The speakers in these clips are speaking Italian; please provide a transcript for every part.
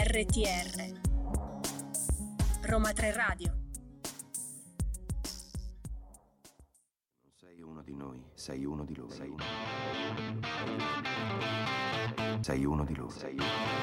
RTR Roma 3 Radio. Non sei uno di noi, sei uno di loro. Sei uno di loro. Sei uno.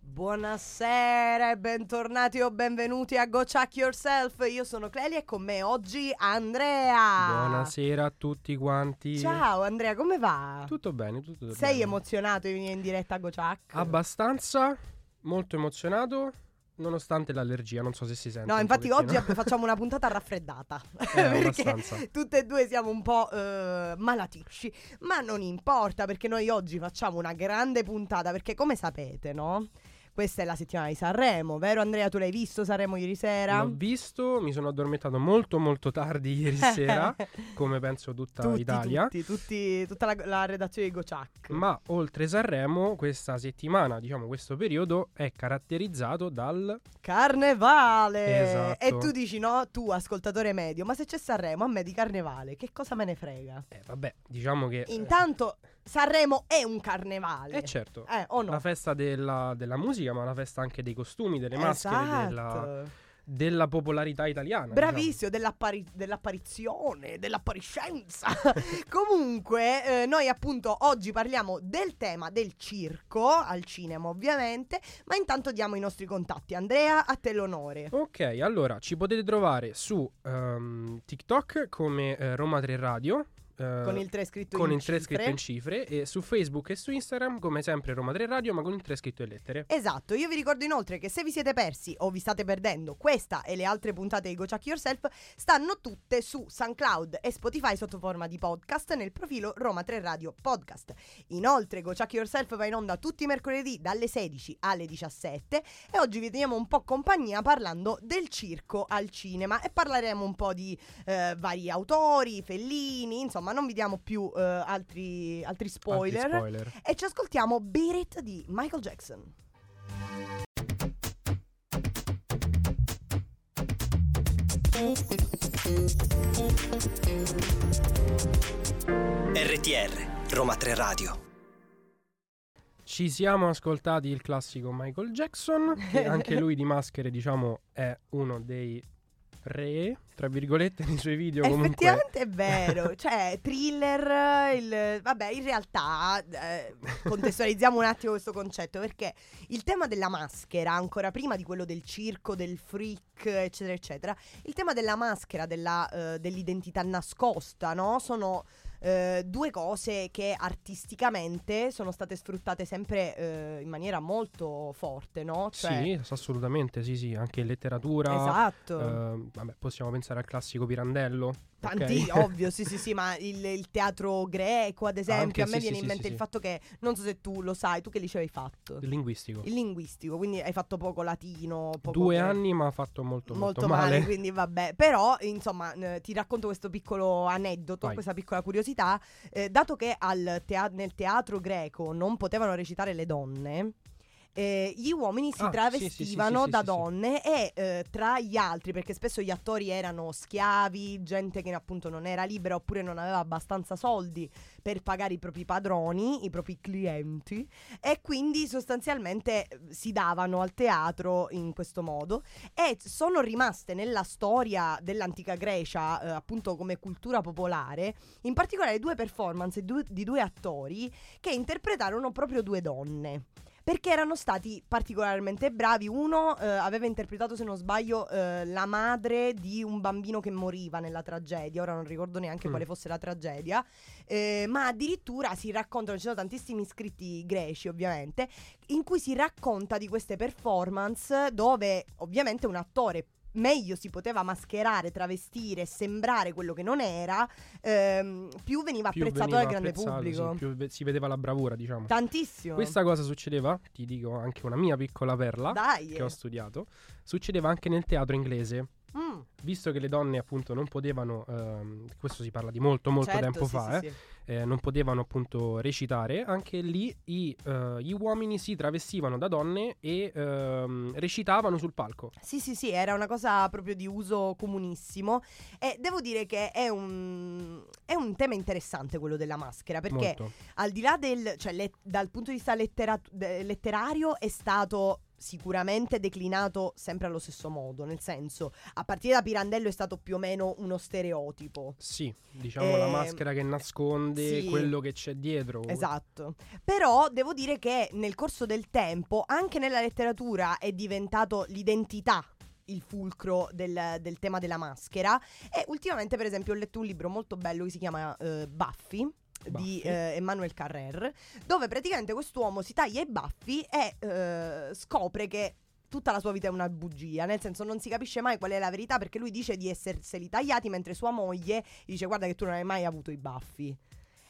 Buonasera e bentornati o benvenuti a Go Ciak Yourself. Io sono Cleli e con me oggi Andrea. Buonasera a tutti quanti. Ciao Andrea, come va? Tutto bene, tutto bene. Sei emozionato di venire in diretta a Go Ciak? Abbastanza, molto emozionato. Nonostante l'allergia, non so se si sente. No, infatti oggi facciamo una puntata raffreddata perché abbastanza. Tutte e due siamo un po' malaticci. Ma non importa, perché noi oggi facciamo una grande puntata. Perché come sapete, no? Questa è la settimana di Sanremo, vero Andrea? Tu l'hai visto Sanremo ieri sera? L'ho visto, mi sono addormentato molto tardi ieri sera, come penso tutta l'Italia. Tutta la redazione di Go Ciak. Ma oltre Sanremo, questa settimana, diciamo questo periodo, è caratterizzato dal... Carnevale! Esatto. E tu dici, no, tu ascoltatore medio, ma se c'è Sanremo, a me di Carnevale, che cosa me ne frega? Vabbè, diciamo che... Intanto... Sanremo è un carnevale. Eh certo, o no? La festa della musica, ma la festa anche dei costumi, delle maschere, della popolarità italiana. Bravissimo, diciamo. dell'apparizione, dell'appariscenza. Comunque noi appunto oggi parliamo del tema del circo, al cinema ovviamente. Ma intanto diamo i nostri contatti. Andrea, a te l'onore. Ok, allora ci potete trovare su TikTok come Roma 3 Radio, con il 3 scritto in cifre, e su Facebook e su Instagram come sempre Roma 3 Radio, ma con il 3 scritto in lettere. Esatto, io vi ricordo inoltre che se vi siete persi o vi state perdendo questa e le altre puntate di Go Ciak Yourself, stanno tutte su SoundCloud e Spotify sotto forma di podcast nel profilo Roma 3 Radio Podcast. Inoltre Go Ciak Yourself va in onda tutti i mercoledì dalle 16 alle 17 e oggi vi teniamo un po' compagnia parlando del circo al cinema e parleremo un po' di vari autori, Fellini, insomma. Non vi diamo più altri spoiler. E ci ascoltiamo Beat It di Michael Jackson. RTR Roma 3 Radio. Ci siamo ascoltati il classico Michael Jackson, che anche lui di maschere, diciamo, è uno dei re, tra virgolette, nei suoi video. Effettivamente comunque è vero, cioè Thriller, vabbè, in realtà contestualizziamo un attimo questo concetto, perché il tema della maschera, ancora prima di quello del circo, del freak, eccetera eccetera, il tema della maschera, dell'identità nascosta, no? Sono due cose che artisticamente sono state sfruttate sempre in maniera molto forte, no? Cioè... Sì, assolutamente, sì, anche in letteratura. Esatto. Vabbè, possiamo pensare al classico Pirandello. Tanti, okay. Ovvio, sì, ma il teatro greco, ad esempio, anche, a me viene in mente il fatto che, non so se tu lo sai, tu che liceo hai fatto? Il linguistico, quindi hai fatto poco latino, poco 2 anni, ma ha fatto molto male, quindi vabbè. Però, insomma, ti racconto questo piccolo aneddoto. Vai. Questa piccola curiosità, dato che nel teatro greco non potevano recitare le donne, gli uomini si travestivano da donne, e tra gli altri, perché spesso gli attori erano schiavi, gente che appunto non era libera oppure non aveva abbastanza soldi per pagare i propri padroni, i propri clienti, e quindi sostanzialmente si davano al teatro in questo modo, e sono rimaste nella storia dell'antica Grecia appunto come cultura popolare, in particolare 2 performance di 2 attori che interpretarono proprio 2 donne, perché erano stati particolarmente bravi. Uno aveva interpretato, se non sbaglio, la madre di un bambino che moriva nella tragedia, ora non ricordo neanche quale fosse la tragedia, ma addirittura si raccontano, ci sono tantissimi scritti greci ovviamente, in cui si racconta di queste performance dove ovviamente un attore meglio si poteva mascherare, travestire, sembrare quello che non era, più veniva apprezzato dal grande pubblico. Sì, più si vedeva la bravura, diciamo. Tantissimo. Questa cosa succedeva, ti dico anche una mia piccola perla, dai, che ho studiato, succedeva anche nel teatro inglese. Visto che le donne appunto non potevano, questo si parla di molto certo, tempo fa, non potevano appunto recitare, anche lì gli uomini si travestivano da donne e recitavano sul palco. Sì, era una cosa proprio di uso comunissimo, e devo dire che è un tema interessante quello della maschera, perché molto. Al di là del, cioè dal punto di vista letterario è stato sicuramente declinato sempre allo stesso modo, nel senso, a partire da Pirandello è stato più o meno uno stereotipo. Sì, diciamo la maschera che nasconde quello che c'è dietro. Esatto. Però devo dire che nel corso del tempo anche nella letteratura è diventato l'identità il fulcro del tema della maschera, e ultimamente per esempio ho letto un libro molto bello che si chiama Buffy di Emmanuel Carrère, dove praticamente quest'uomo si taglia i baffi e scopre che tutta la sua vita è una bugia, nel senso non si capisce mai qual è la verità, perché lui dice di esserseli tagliati, mentre sua moglie dice guarda che tu non hai mai avuto i baffi.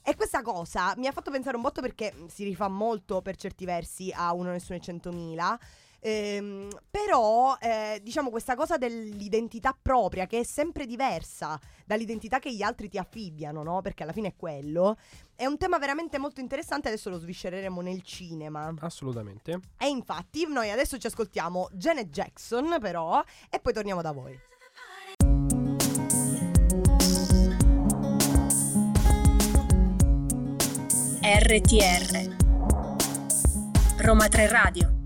E questa cosa mi ha fatto pensare un botto, perché si rifà molto per certi versi a Uno, Nessuno e Centomila. Però diciamo questa cosa dell'identità propria, che è sempre diversa dall'identità che gli altri ti affibbiano, no? Perché alla fine è quello. È un tema veramente molto interessante, adesso lo sviscereremo nel cinema. Assolutamente. E infatti noi adesso ci ascoltiamo Janet Jackson però, e poi torniamo da voi. RTR Roma 3 Radio.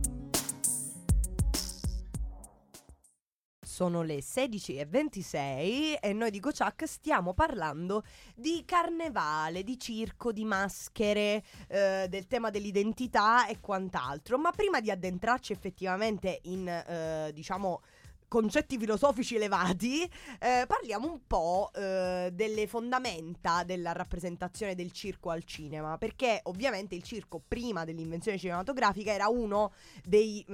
Sono le 16:26 e noi di Go Ciak stiamo parlando di carnevale, di circo, di maschere, del tema dell'identità e quant'altro. Ma prima di addentrarci effettivamente in, diciamo, concetti filosofici elevati, parliamo un po' delle fondamenta della rappresentazione del circo al cinema, perché ovviamente il circo prima dell'invenzione cinematografica era uno degli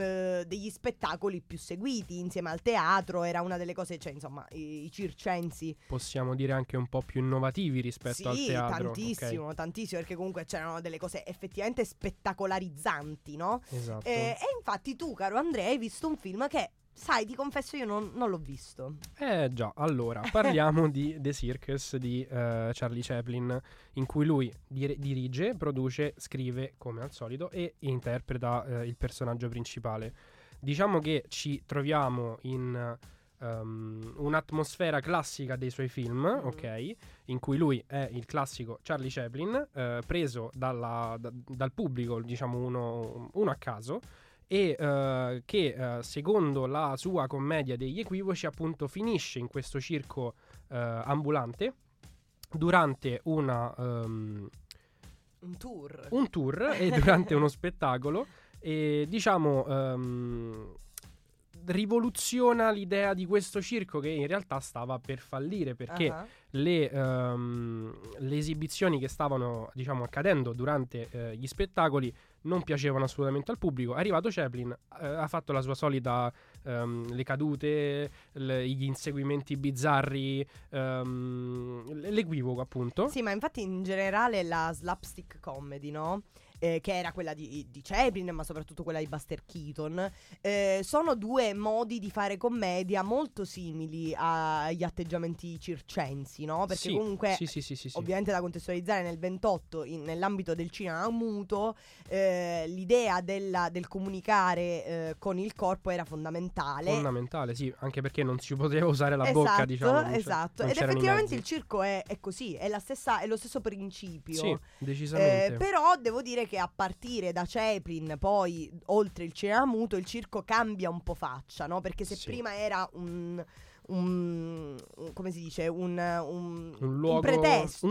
spettacoli più seguiti, insieme al teatro era una delle cose, cioè insomma i circensi possiamo dire anche un po' più innovativi rispetto al teatro. Tantissimo, okay. Tantissimo, perché comunque c'erano delle cose effettivamente spettacolarizzanti, no? Esatto. E infatti tu, caro Andrea, hai visto un film che, sai, ti confesso io non l'ho visto. Già, allora, parliamo di The Circus di Charlie Chaplin, in cui lui dirige, produce, scrive, come al solito, e interpreta il personaggio principale. Diciamo che ci troviamo in un'atmosfera classica dei suoi film, ok? In cui lui è il classico Charlie Chaplin, preso dal pubblico, diciamo uno a caso, e che secondo la sua commedia degli equivoci appunto finisce in questo circo ambulante durante un tour e durante uno spettacolo, e diciamo rivoluziona l'idea di questo circo che in realtà stava per fallire, perché le esibizioni che stavano, diciamo, accadendo durante gli spettacoli non piacevano assolutamente al pubblico. È arrivato Chaplin, ha fatto la sua solita le cadute, gli inseguimenti bizzarri, l'equivoco appunto. Sì, ma infatti in generale la slapstick comedy, no? Che era quella di Chaplin, ma soprattutto quella di Buster Keaton, sono due modi di fare commedia molto simili agli atteggiamenti circensi, no? Perché comunque sì, ovviamente da contestualizzare nel 28 nell'ambito del cinema muto, l'idea del comunicare con il corpo era fondamentale, sì, anche perché non si poteva usare la bocca, diciamo. Esatto, ed effettivamente il circo è così, è lo stesso principio. Sì, decisamente. Però devo dire che a partire da Chaplin, poi oltre il cinema muto, il circo cambia un po' faccia, no? Perché se prima era un come si dice, un luogo, un pretesto,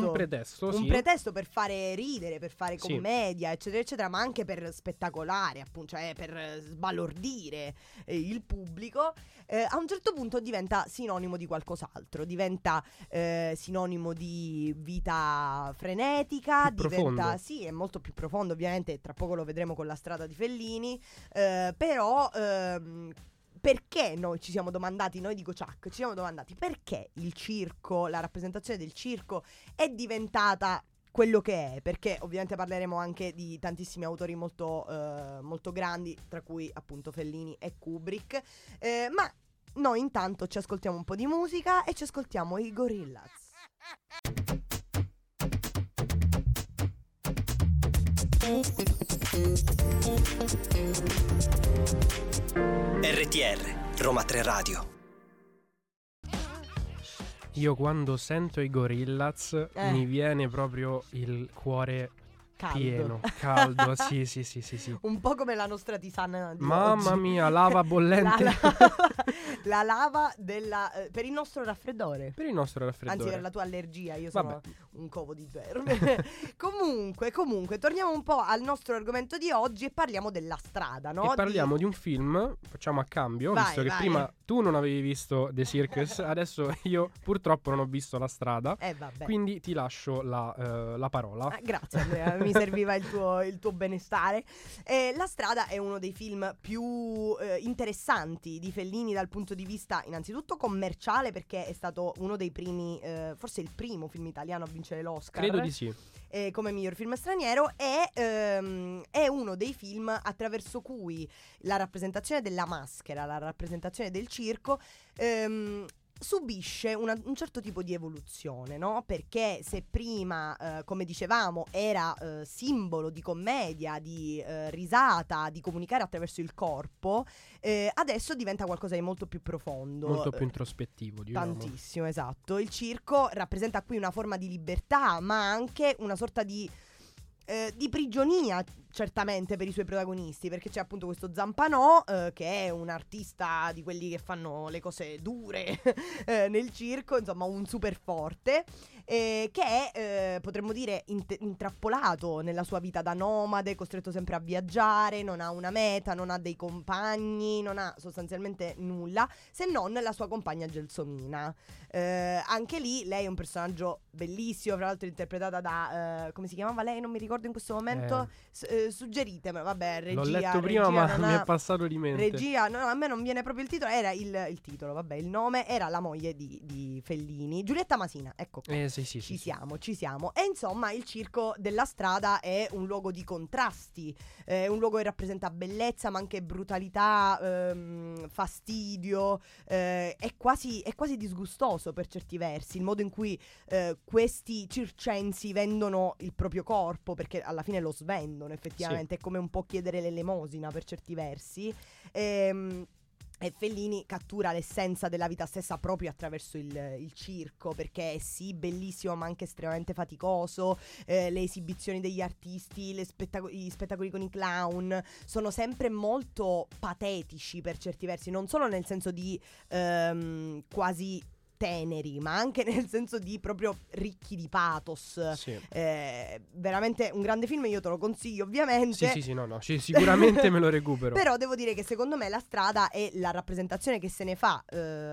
sì, un pretesto per fare ridere, per fare commedia, eccetera eccetera, ma anche per spettacolare, appunto, cioè per sbalordire il pubblico, a un certo punto diventa sinonimo di qualcos'altro, diventa sinonimo di vita frenetica, diventa, sì, è molto più profondo, ovviamente tra poco lo vedremo con La Strada di Fellini, però perché noi ci siamo domandati, noi di Go Ciak, ci siamo domandati perché il circo, la rappresentazione del circo è diventata quello che è, perché ovviamente parleremo anche di tantissimi autori molto, molto grandi, tra cui appunto Fellini e Kubrick, ma noi intanto ci ascoltiamo un po' di musica e ci ascoltiamo i Gorillaz. RTR Roma 3 Radio. Io quando sento i Gorillaz mi viene proprio il cuore caldo. Pieno, caldo, sì. Un po' come la nostra tisana di mamma oggi. Mia, lava bollente. La lava della per il nostro raffreddore. Per il nostro raffreddore. Anzi, per la tua allergia, io sono un covo di germe. Comunque, torniamo un po' al nostro argomento di oggi e parliamo della strada, no? E parliamo di un film, facciamo a cambio, visto che prima tu non avevi visto The Circus, adesso io purtroppo non ho visto La Strada. Vabbè. Quindi ti lascio la parola. Grazie Andrea, mi serviva il tuo benestare. La Strada è uno dei film più interessanti di Fellini dal punto di vista innanzitutto commerciale, perché è stato uno dei primi, forse il primo film italiano a vincere l'Oscar, credo di sì, come miglior film straniero, e è uno dei film attraverso cui la rappresentazione della maschera, la rappresentazione del circo subisce un certo tipo di evoluzione, no? Perché se prima, come dicevamo, era simbolo di commedia, di risata, di comunicare attraverso il corpo, adesso diventa qualcosa di molto più profondo, molto più introspettivo, diciamo. Tantissimo, esatto. Il circo rappresenta qui una forma di libertà, ma anche una sorta di prigionia, certamente, per i suoi protagonisti, perché c'è appunto questo Zampanò che è un artista di quelli che fanno le cose dure nel circo, insomma un super forte, che è potremmo dire intrappolato nella sua vita da nomade, costretto sempre a viaggiare, non ha una meta, non ha dei compagni, non ha sostanzialmente nulla se non la sua compagna Gelsomina. Anche lì lei è un personaggio bellissimo, fra l'altro interpretata da come si chiamava lei? Non mi ricordo in questo momento. Suggeritemi, vabbè, regia. L'ho letto prima, ma mi è passato di mente. Regia, no, a me non viene proprio il titolo. Era il titolo, vabbè, il nome. Era la moglie di Fellini, Giulietta Masina, ecco qua. Sì, ci siamo. E insomma, il circo della Strada è un luogo di contrasti, è un luogo che rappresenta bellezza, ma anche brutalità, fastidio, è quasi disgustoso per certi versi il modo in cui questi circensi vendono il proprio corpo, perché alla fine lo svendono. Effettivamente sì. È come un po' chiedere l'elemosina per certi versi, e Fellini cattura l'essenza della vita stessa proprio attraverso il circo, perché è sì bellissimo ma anche estremamente faticoso. Le esibizioni degli artisti, gli spettacoli con i clown sono sempre molto patetici per certi versi, non solo nel senso di quasi teneri, ma anche nel senso di proprio ricchi di pathos. Sì. Veramente un grande film, io te lo consiglio ovviamente. Sì, sicuramente me lo recupero. Però devo dire che secondo me La Strada e la rappresentazione che se ne fa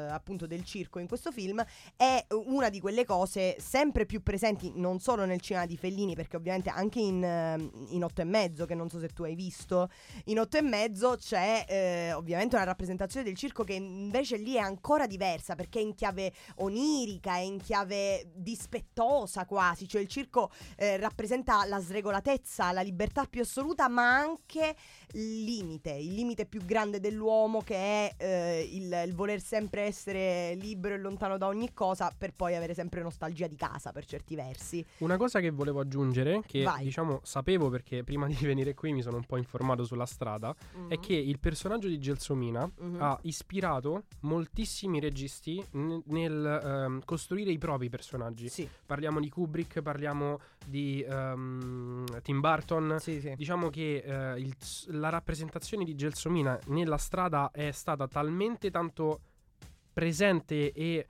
appunto del circo in questo film è una di quelle cose sempre più presenti non solo nel cinema di Fellini, perché ovviamente anche in 8 e mezzo, che non so se tu hai visto, in 8 e mezzo c'è ovviamente una rappresentazione del circo che invece lì è ancora diversa, perché è in chiave onirica, è in chiave dispettosa quasi, cioè il circo rappresenta la sregolatezza, la libertà più assoluta, ma anche il limite più grande dell'uomo, che è il voler sempre essere libero e lontano da ogni cosa, per poi avere sempre nostalgia di casa per certi versi. Una cosa che volevo aggiungere, che diciamo sapevo perché prima di venire qui mi sono un po' informato sulla Strada, è che il personaggio di Gelsomina ha ispirato moltissimi registi nel costruire i propri personaggi. Sì. Parliamo di Kubrick, parliamo di Tim Burton. Sì. Diciamo che la rappresentazione di Gelsomina nella Strada è stata talmente tanto presente e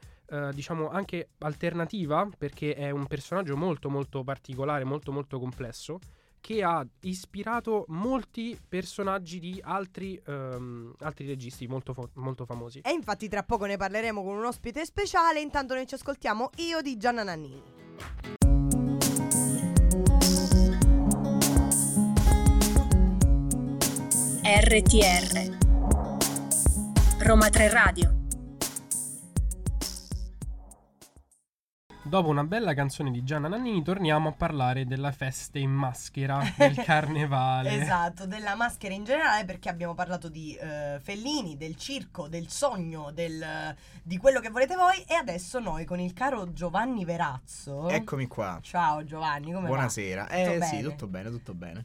diciamo anche alternativa, perché è un personaggio molto molto particolare, molto molto complesso, che ha ispirato molti personaggi di altri registi molto, molto famosi. E infatti tra poco ne parleremo con un ospite speciale. Intanto noi ci ascoltiamo Io di Gianna Nannini. RTR Roma 3 Radio. Dopo una bella canzone di Gianna Nannini torniamo a parlare della festa in maschera, del carnevale. Esatto, della maschera in generale, perché abbiamo parlato di Fellini, del circo, del sogno, di quello che volete voi. E adesso noi con il caro Giovanni Verazzo. Eccomi qua. Ciao Giovanni, come Buonasera. Va? Buonasera. Sì, tutto bene.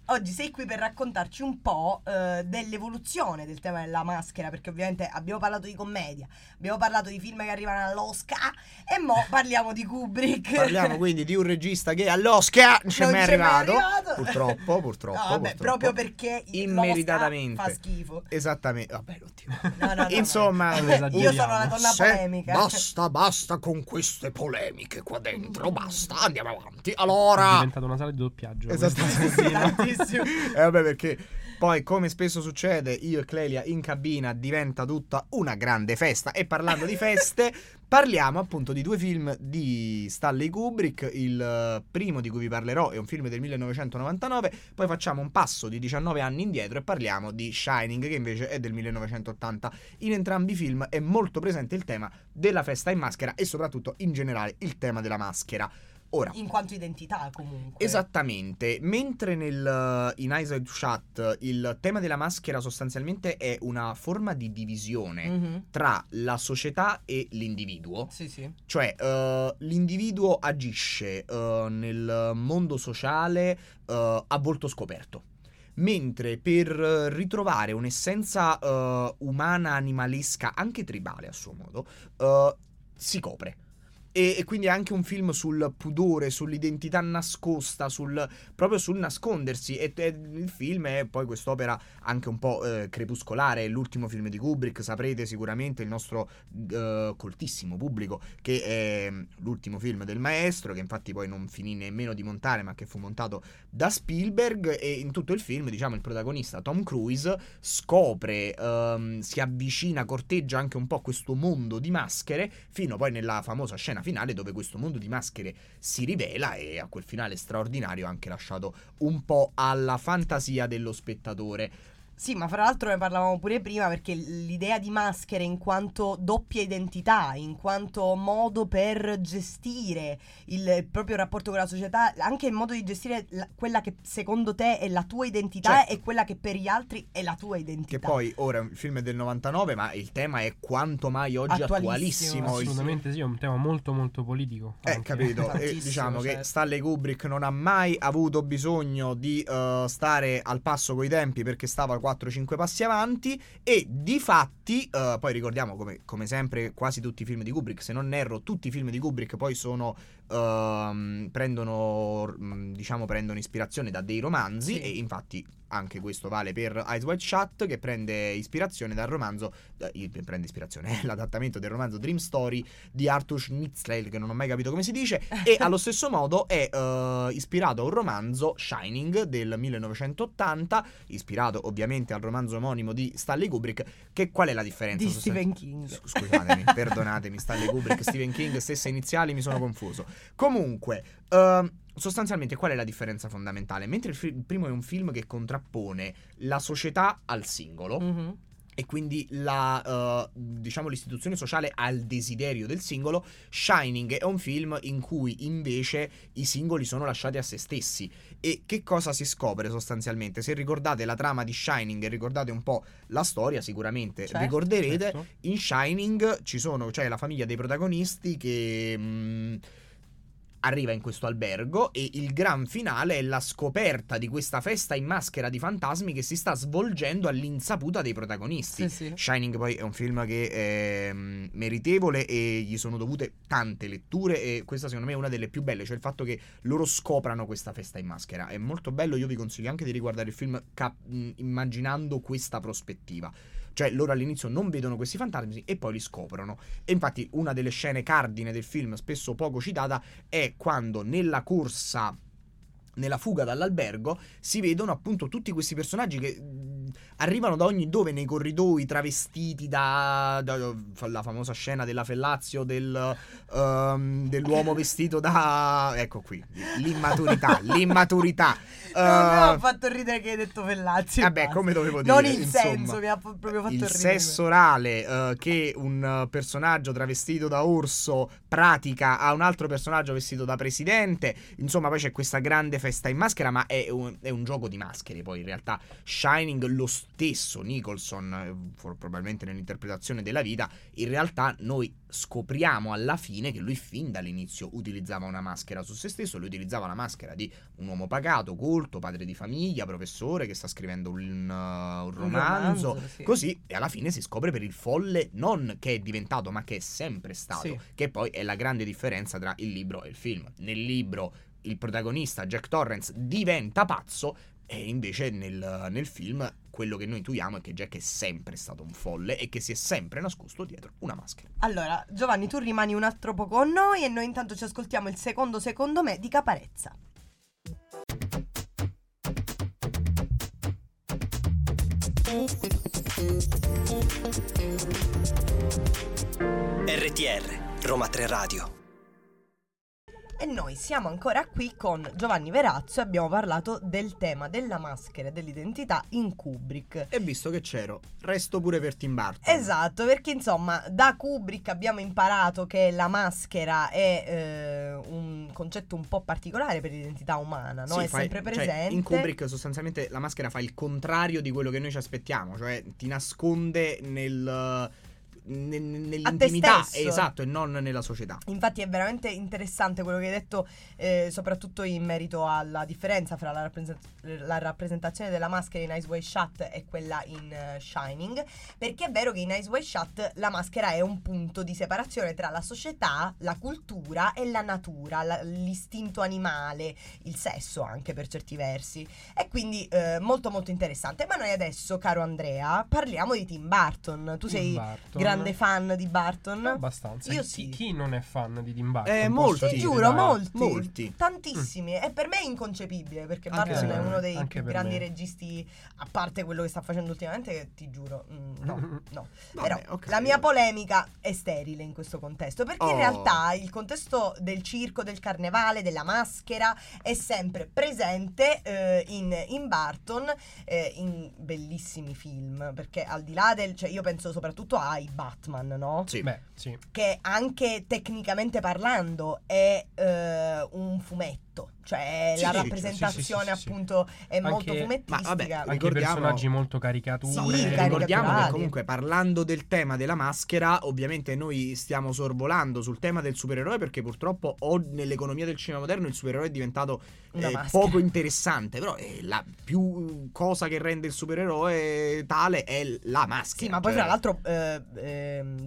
Oggi sei qui per raccontarci un po' dell'evoluzione del tema della maschera, perché ovviamente abbiamo parlato di commedia, abbiamo parlato di film che arrivano all'Oscar e mo' parliamo di Kubrick. Parliamo quindi di un regista che all'Oscar non ci è mai arrivato. Purtroppo. No, vabbè, proprio perché immeritatamente fa schifo. Esattamente. Vabbè, ottimo. No, insomma, io sono la donna polemica. Basta con queste polemiche qua dentro. Basta, andiamo avanti. Allora, è diventata una sala di doppiaggio. Esattamente. Tantissimo. Vabbè, perché poi, come spesso succede, io e Clelia in cabina diventa tutta una grande festa. E parlando di feste, parliamo appunto di due film di Stanley Kubrick. Il primo di cui vi parlerò è un film del 1999. Poi facciamo un passo di 19 anni indietro e parliamo di Shining, che invece è del 1980. In entrambi i film è molto presente il tema della festa in maschera e soprattutto in generale il tema della maschera. Ora, in quanto identità comunque. Esattamente. Mentre in Eyes Wide Shut il tema della maschera sostanzialmente è una forma di divisione tra la società e l'individuo. Sì. Cioè l'individuo agisce nel mondo sociale a volto scoperto. Mentre per ritrovare un'essenza umana, animalesca, anche tribale a suo modo, si copre. E quindi è anche un film sul pudore, sull'identità nascosta, proprio sul nascondersi. E il film è poi quest'opera anche un po' crepuscolare. È l'ultimo film di Kubrick, saprete sicuramente il nostro coltissimo pubblico, che è l'ultimo film del maestro, che infatti poi non finì nemmeno di montare, ma che fu montato da Spielberg. E in tutto il film, diciamo, il protagonista Tom Cruise scopre, si avvicina, corteggia anche un po' questo mondo di maschere, fino poi nella famosa scena finale dove questo mondo di maschere si rivela, e a quel finale straordinario anche lasciato un po' alla fantasia dello spettatore. Sì, ma fra l'altro ne parlavamo pure prima, perché l'idea di maschere in quanto doppia identità, in quanto modo per gestire il proprio rapporto con la società, anche il modo di gestire quella che secondo te è la tua identità, certo, e quella che per gli altri è la tua identità. Che poi, ora, il film è del 99, ma il tema è quanto mai oggi attualissimo. Assolutamente sì, è un tema molto molto politico. Capito, diciamo, certo, che Stanley Kubrick non ha mai avuto bisogno di stare al passo coi tempi, perché stava 4-5 passi avanti. E di fatti poi ricordiamo, come sempre quasi tutti i film di Kubrick, se non erro tutti i film di Kubrick poi sono prendono ispirazione da dei romanzi, sì. E infatti anche questo vale per Eyes Wide Shut, che prende ispirazione dal romanzo, l'adattamento del romanzo Dream Story di Arthur Schnitzler, che non ho mai capito come si dice, e allo stesso modo è ispirato a un romanzo, Shining, del 1980, ispirato ovviamente al romanzo omonimo di Stanley Kubrick. Che qual è la differenza? Di Steven King. Scusatemi, perdonatemi, Stanley Kubrick, Steven King, stesse iniziali, mi sono confuso. Comunque, sostanzialmente qual è la differenza fondamentale? Mentre il primo è un film che contrappone la società al singolo, e quindi l'istituzione sociale al desiderio del singolo, Shining è un film in cui invece i singoli sono lasciati a se stessi. E che cosa si scopre sostanzialmente? Se ricordate la trama di Shining e ricordate un po' la storia, sicuramente ricorderete, certo, in Shining ci sono, cioè, la famiglia dei protagonisti che arriva in questo albergo, e il gran finale è la scoperta di questa festa in maschera di fantasmi che si sta svolgendo all'insaputa dei protagonisti. Sì. Shining poi è un film che è meritevole e gli sono dovute tante letture, e questa secondo me è una delle più belle, cioè il fatto che loro scoprano questa festa in maschera. È molto bello, io vi consiglio anche di riguardare il film immaginando questa prospettiva. Cioè loro all'inizio non vedono questi fantasmi e poi li scoprono. E infatti una delle scene cardine del film, spesso poco citata, è quando nella fuga dall'albergo si vedono appunto tutti questi personaggi che arrivano da ogni dove nei corridoi travestiti da la famosa scena della fellazio dell'uomo vestito da, ecco qui, l'immaturità. Non mi ha fatto ridere che hai detto fellazio. Vabbè, come dovevo dire? Non in insomma, senso, mi ha proprio fatto ridere. Il sesso orale che un personaggio travestito da orso pratica a un altro personaggio vestito da presidente. Insomma, poi c'è questa grande festa in maschera, ma è un gioco di maschere. Poi in realtà Shining, lo stesso Nicholson, probabilmente nell'interpretazione della vita, in realtà noi scopriamo alla fine che lui fin dall'inizio utilizzava una maschera su se stesso. Lui utilizzava la maschera di un uomo pagato, colto, padre di famiglia, professore che sta scrivendo un romanzo, sì. Così, e alla fine si scopre per il folle non che è diventato, ma che è sempre stato, sì. Che poi è la grande differenza tra il libro e il film. Nel libro il protagonista Jack Torrance diventa pazzo, e invece nel film quello che noi intuiamo è che Jack è sempre stato un folle e che si è sempre nascosto dietro una maschera. Allora, Giovanni, tu rimani un altro po' con noi e noi intanto ci ascoltiamo il secondo secondo me di Caparezza. RTR Roma 3 Radio. E noi siamo ancora qui con Giovanni Verazzo e abbiamo parlato del tema della maschera e dell'identità in Kubrick. E visto che c'ero, resto pure per Tim Burton. Esatto, perché insomma da Kubrick abbiamo imparato che la maschera è un concetto un po' particolare per l'identità umana, no? Sì, è sempre presente. Cioè, in Kubrick sostanzialmente la maschera fa il contrario di quello che noi ci aspettiamo, cioè ti nasconde nell'intimità, esatto, e non nella società. Infatti è veramente interessante quello che hai detto, soprattutto in merito alla differenza fra la rappresentazione della maschera in Eyes Wide Shut e quella in Shining, perché è vero che in Eyes Wide Shut la maschera è un punto di separazione tra la società, la cultura e la natura, l'istinto animale, il sesso anche per certi versi, e quindi molto molto interessante. Ma noi adesso, caro Andrea, parliamo di Tim Burton. Tu sei grande fan di Burton? Abbastanza. Io sì. Chi non è fan di Tim Burton? Molti, ti giuro, molti. Tantissimi. E per me è inconcepibile, perché Burton è uno dei più grandi registi, a parte quello che sta facendo ultimamente, che ti giuro, no. Vabbè, però okay, la mia polemica è sterile in questo contesto, perché in realtà il contesto del circo, del carnevale, della maschera è sempre presente in Burton, in bellissimi film, perché al di là del, cioè io penso soprattutto ai Batman, no? Sì. Beh, sì. Che anche tecnicamente parlando è un fumetto, cioè sì, la rappresentazione sì, appunto sì. È anche, molto fumettistica. Ma vabbè, anche personaggi molto caricature. Sì, ricordiamo che comunque parlando del tema della maschera, ovviamente noi stiamo sorvolando sul tema del supereroe, perché purtroppo nell'economia del cinema moderno il supereroe è diventato poco interessante, però la più cosa che rende il supereroe tale è la maschera. Sì, ma poi tra l'altro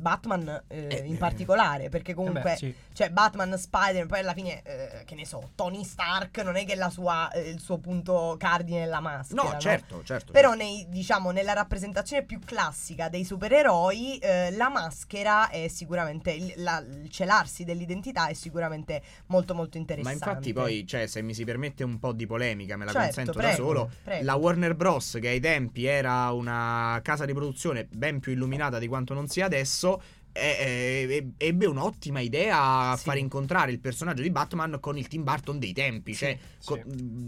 Batman in particolare, perché comunque sì. Cioè Batman, Spider-Man, poi alla fine che ne so, Tony Stark non è che il suo punto cardine è la maschera. No, certo. Però nella rappresentazione più classica dei supereroi la maschera è sicuramente il celarsi dell'identità è sicuramente molto molto interessante. Ma infatti poi, cioè, se mi si permette un po' di polemica, me la consento, prego, da solo, prego. La Warner Bros., che ai tempi era una casa di produzione ben più illuminata di quanto non sia adesso, ebbe un'ottima idea a far incontrare il personaggio di Batman con il Tim Burton dei tempi,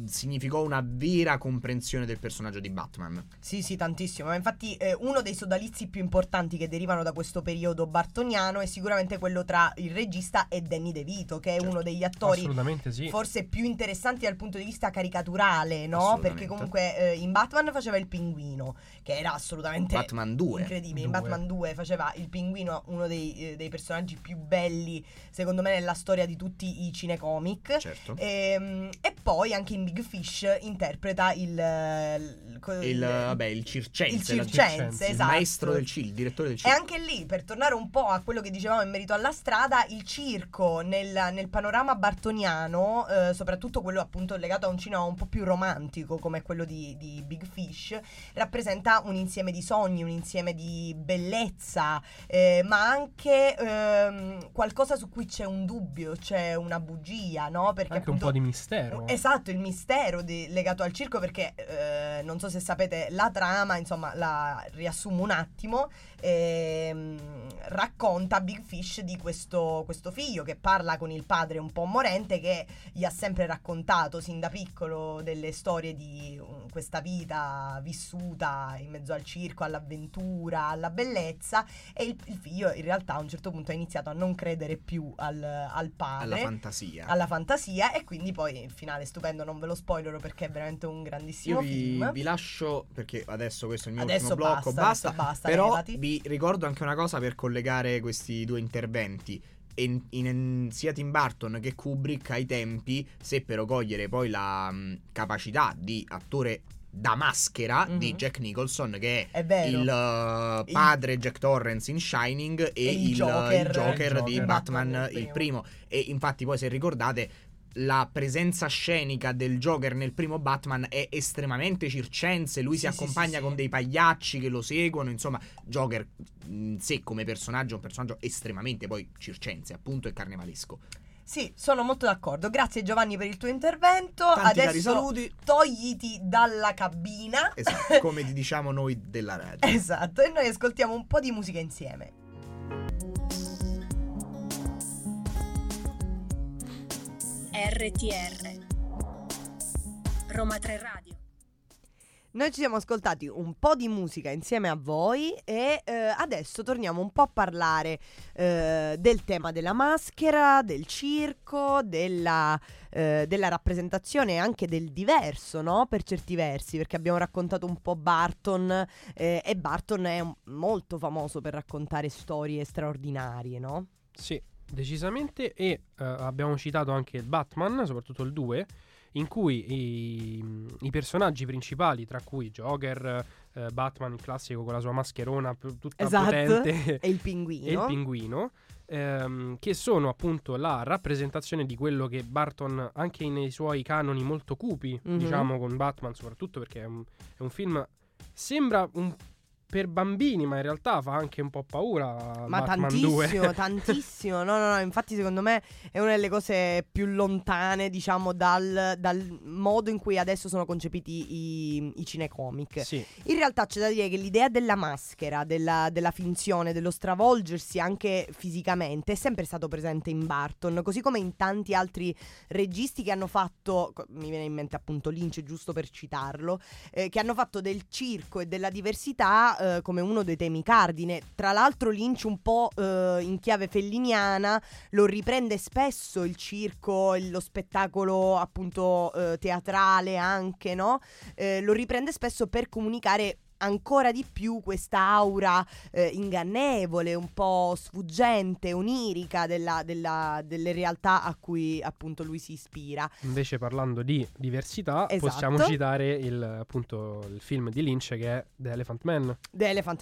significò una vera comprensione del personaggio di Batman. Sì, tantissimo. Infatti uno dei sodalizi più importanti che derivano da questo periodo bartoniano è sicuramente quello tra il regista e Danny DeVito, che è uno degli attori forse più interessanti dal punto di vista caricaturale, no? Perché comunque in Batman faceva il pinguino, che era assolutamente incredibile. In Batman 2 faceva il pinguino, uno dei personaggi più belli secondo me nella storia di tutti i cinecomic, certo. E poi anche in Big Fish interpreta il circense, esatto. Il maestro del circo, il direttore del circo. E anche lì, per tornare un po' a quello che dicevamo in merito alla strada, il circo nel panorama bartoniano, soprattutto quello appunto legato a un cinema un po' più romantico come quello di Big Fish, rappresenta un insieme di sogni, un insieme di bellezza, ma anche qualcosa su cui c'è un dubbio, c'è una bugia, no? Perché anche appunto, un po' di mistero. Esatto, il mistero legato al circo, perché non so se sapete la trama, insomma la riassumo un attimo, racconta Big Fish di questo figlio che parla con il padre un po' morente, che gli ha sempre raccontato sin da piccolo delle storie di questa vita vissuta in mezzo al circo, all'avventura, alla bellezza, e il figlio in realtà a un certo punto ha iniziato a non credere più al padre, alla fantasia, e quindi poi il finale stupendo, non ve lo spoilero perché è veramente un grandissimo film. Vi lascio, perché adesso questo è il mio ultimo blocco, basta, però vi ricordo anche una cosa per collegare questi due interventi. Sia Tim Burton che Kubrick ai tempi seppero cogliere poi la capacità di attore da maschera di Jack Nicholson, che è il padre Jack Torrance in Shining e il Joker di Batman il primo. E infatti poi, se ricordate, la presenza scenica del Joker nel primo Batman è estremamente circense, lui si accompagna con dei pagliacci che lo seguono, insomma Joker in sé come personaggio è un personaggio estremamente poi circense, appunto, e carnevalesco. Sì, sono molto d'accordo. Grazie Giovanni per il tuo intervento. Tanti adesso saluti. Togliti dalla cabina. Esatto, come ti diciamo noi della radio. Esatto, e noi ascoltiamo un po' di musica insieme. RTR Roma 3 Radio. Noi ci siamo ascoltati un po' di musica insieme a voi e adesso torniamo un po' a parlare del tema della maschera, del circo, della rappresentazione e anche del diverso, no? Per certi versi, perché abbiamo raccontato un po' Burton e Burton è molto famoso per raccontare storie straordinarie, no? Sì, decisamente, e abbiamo citato anche il Batman, soprattutto il 2, in cui i personaggi principali, tra cui Joker, Batman il classico con la sua mascherona tutta potente, e il pinguino che sono appunto la rappresentazione di quello che Burton, anche nei suoi canoni molto cupi, diciamo, con Batman soprattutto, perché è un film, sembra per bambini, ma in realtà fa anche un po' paura. Ma Batman tantissimo, 2. Tantissimo. No, infatti secondo me è una delle cose più lontane, diciamo, dal modo in cui adesso sono concepiti i cinecomic. Sì. In realtà c'è da dire che l'idea della maschera, della finzione, dello stravolgersi anche fisicamente è sempre stato presente in Burton, così come in tanti altri registi che hanno fatto, mi viene in mente appunto Lynch, giusto per citarlo, che hanno fatto del circo e della diversità come uno dei temi cardine. Tra l'altro Lynch un po' in chiave felliniana lo riprende spesso, il circo, lo spettacolo appunto teatrale anche, no? Lo riprende spesso per comunicare ancora di più questa aura ingannevole, un po' sfuggente, onirica delle realtà a cui appunto lui si ispira. Invece, parlando di diversità, possiamo citare il film di Lynch, che è The Elephant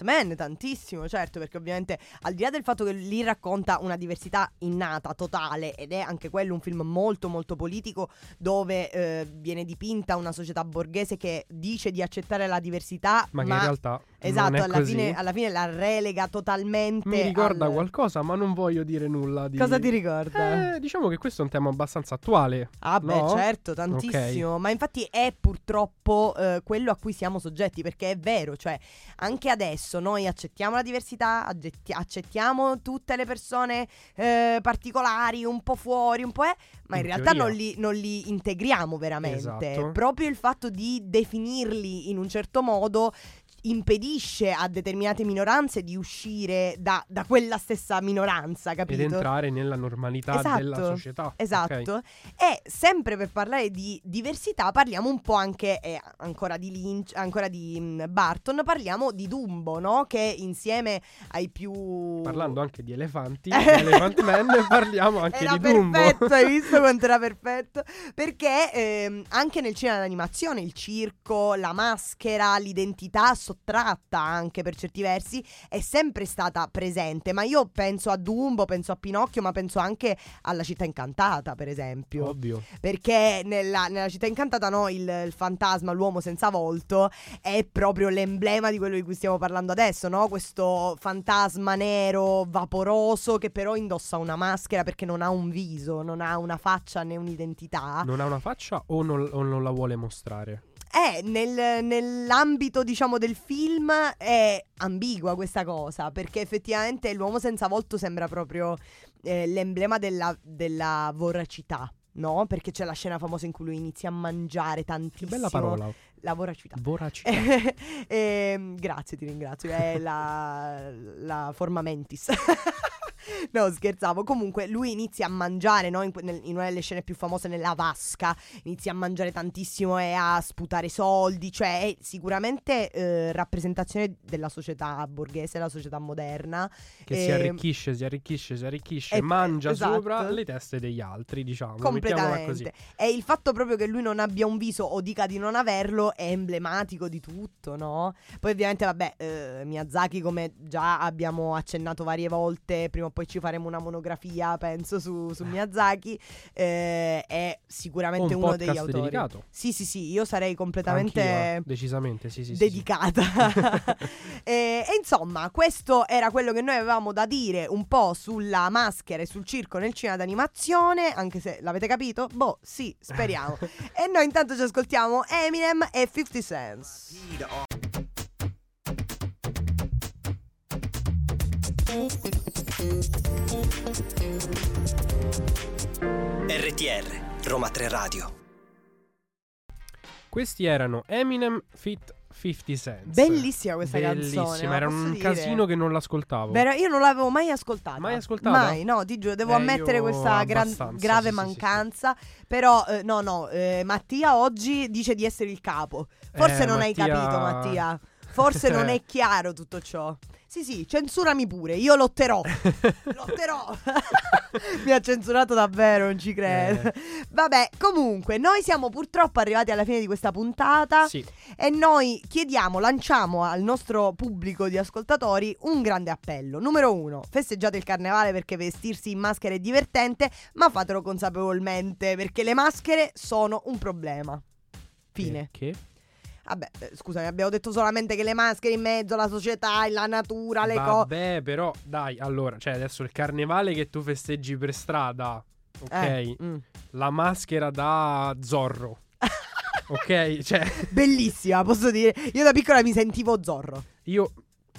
Man, tantissimo, certo, perché ovviamente al di là del fatto che lì racconta una diversità innata, totale, ed è anche quello un film molto molto politico, dove viene dipinta una società borghese che dice di accettare la diversità, ma in realtà esatto, non è così. Alla fine la relega totalmente. Mi ricorda qualcosa, ma non voglio dire nulla di... Cosa ti ricorda? Diciamo che questo è un tema abbastanza attuale. Ah, no? Beh, certo, tantissimo, okay. Ma infatti è purtroppo quello a cui siamo soggetti, perché è vero, cioè anche adesso noi accettiamo la diversità, accettiamo tutte le persone particolari, un po' fuori, un po' ma in realtà non li integriamo veramente. Esatto. Proprio il fatto di definirli in un certo modo impedisce a determinate minoranze di uscire da quella stessa minoranza, capito? Ed entrare nella normalità, esatto, della società. Esatto, okay. E sempre per parlare di diversità parliamo un po' anche ancora di Lynch, ancora di Burton, parliamo di Dumbo, no? Che insieme ai più... Parlando anche di elefanti, Elephant Man, parliamo anche era di Dumbo. Era perfetto, hai visto quanto era perfetto? Perché anche nel cinema d'animazione il circo, la maschera, l'identità sottratta anche per certi versi, è sempre stata presente. Ma io penso a Dumbo, penso a Pinocchio, ma penso anche alla Città Incantata, per esempio. Ovvio. Perché nella Città Incantata, no, il fantasma, l'uomo senza volto, è proprio l'emblema di quello di cui stiamo parlando adesso, no? Questo fantasma nero, vaporoso, che però indossa una maschera perché non ha un viso, non ha una faccia né un'identità. Non ha una faccia o non la vuole mostrare? Nell'ambito, diciamo, del film è ambigua questa cosa, perché effettivamente l'uomo senza volto sembra proprio l'emblema della voracità, no? Perché c'è la scena famosa in cui lui inizia a mangiare tantissimo. Che bella parola. La voracità. Grazie, ti ringrazio. È la forma mentis. No, scherzavo. Comunque lui inizia a mangiare, no? In una delle scene più famose, nella vasca, inizia a mangiare tantissimo e a sputare soldi. Cioè è sicuramente rappresentazione della società borghese, la società moderna, che si arricchisce e mangia, esatto, sopra le teste degli altri, diciamo. Completamente così. E il fatto proprio che lui non abbia un viso o dica di non averlo è emblematico di tutto, no? Poi ovviamente, vabbè, Miyazaki, come già abbiamo accennato varie volte, prima poi ci faremo una monografia, penso, su Miyazaki, è sicuramente uno degli autori. Un podcast dedicato. Sì, io sarei completamente... Anch'io, decisamente, sì. Dedicata. E insomma, questo era quello che noi avevamo da dire un po' sulla maschera e sul circo nel cinema d'animazione, anche se l'avete capito? Boh, sì, speriamo. E noi intanto ci ascoltiamo Eminem e 50 Cent. RTR Roma 3 Radio. Questi erano Eminem feat 50 Cent. Bellissima questa canzone. Era un casino che non l'ascoltavo. Vero, io non l'avevo mai ascoltata. Mai ascoltata? Mai, no, ti giuro, devo ammettere questa grave mancanza. Sì. Però, Mattia oggi dice di essere il capo. Forse non hai capito, Mattia. Forse non è chiaro tutto ciò. Sì, censurami pure, io lotterò. Mi ha censurato davvero, non ci credo. Vabbè, comunque, noi siamo purtroppo arrivati alla fine di questa puntata. Sì. E noi lanciamo al nostro pubblico di ascoltatori un grande appello. Numero 1, festeggiate il carnevale, perché vestirsi in maschera è divertente, ma fatelo consapevolmente, perché le maschere sono un problema. Fine. Perché? Vabbè, scusami, abbiamo detto solamente che le maschere in mezzo alla società, la natura, le cose. Vabbè, però dai, allora, cioè adesso il carnevale che tu festeggi per strada, ok? La maschera da Zorro. Ok, cioè bellissima, posso dire. Io da piccola mi sentivo Zorro.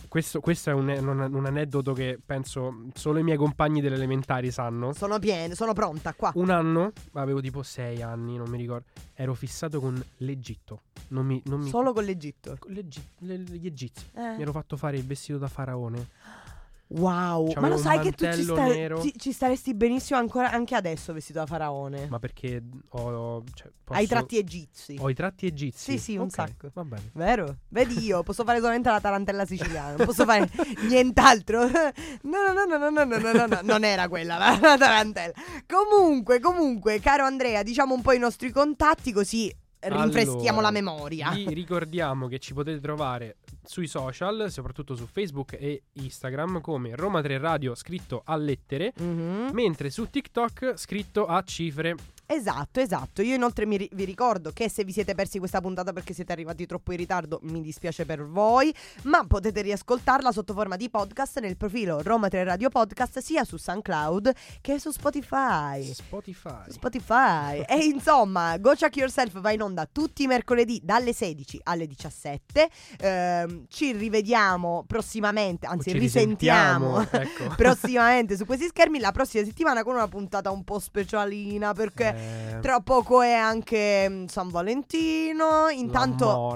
Questo è un aneddoto che penso solo i miei compagni delle elementari sanno. Sono pronta qua. Un anno, avevo tipo 6 anni, non mi ricordo, ero fissato con l'Egitto. Solo con l'Egitto? Con gli egizi. Mi ero fatto fare il vestito da faraone. Wow, cioè, ma lo sai che tu ci staresti benissimo ancora, anche adesso, vestito da faraone? Ma perché hai i tratti egizi. Ho i tratti egizi? Sì, un sacco. Va bene. Vero? Vedi, io posso fare solamente la tarantella siciliana. Non posso fare nient'altro. No, non era quella la tarantella. Comunque, caro Andrea, diciamo un po' i nostri contatti, così rinfreschiamo la memoria. Vi ricordiamo che ci potete trovare sui social, soprattutto su Facebook e Instagram, come Roma 3 Radio scritto a lettere, mentre su TikTok scritto a cifre. Esatto. Io inoltre vi ricordo che se vi siete persi questa puntata perché siete arrivati troppo in ritardo, mi dispiace per voi, ma potete riascoltarla sotto forma di podcast nel profilo Roma 3 Radio Podcast, sia su SoundCloud che su Spotify. E insomma, Go Ciak Yourself va in onda tutti i mercoledì dalle 16 alle 17. Ci rivediamo prossimamente, anzi risentiamo, ecco, prossimamente su questi schermi la prossima settimana, con una puntata un po' specialina, perché tra poco è anche San Valentino. Intanto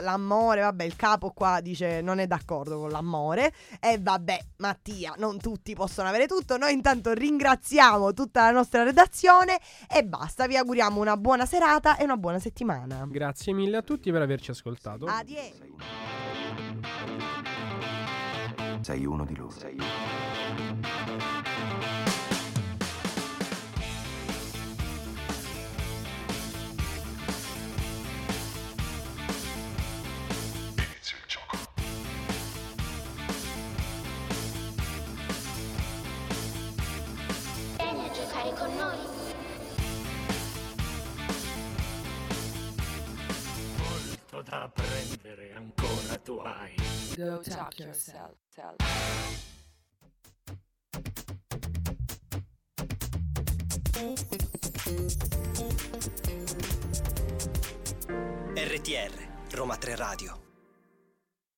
l'amore, vabbè, il capo qua dice non è d'accordo con l'amore, e vabbè, Mattia, non tutti possono avere tutto. Noi intanto ringraziamo tutta la nostra redazione e basta, vi auguriamo una buona serata e una buona settimana. Grazie mille a tutti per averci ascoltato. Adie. Sei uno di loro. Inizia il gioco. con noi. Molto da apprendere ancora tu hai. Go Ciak Yourself. RTR Roma 3 Radio.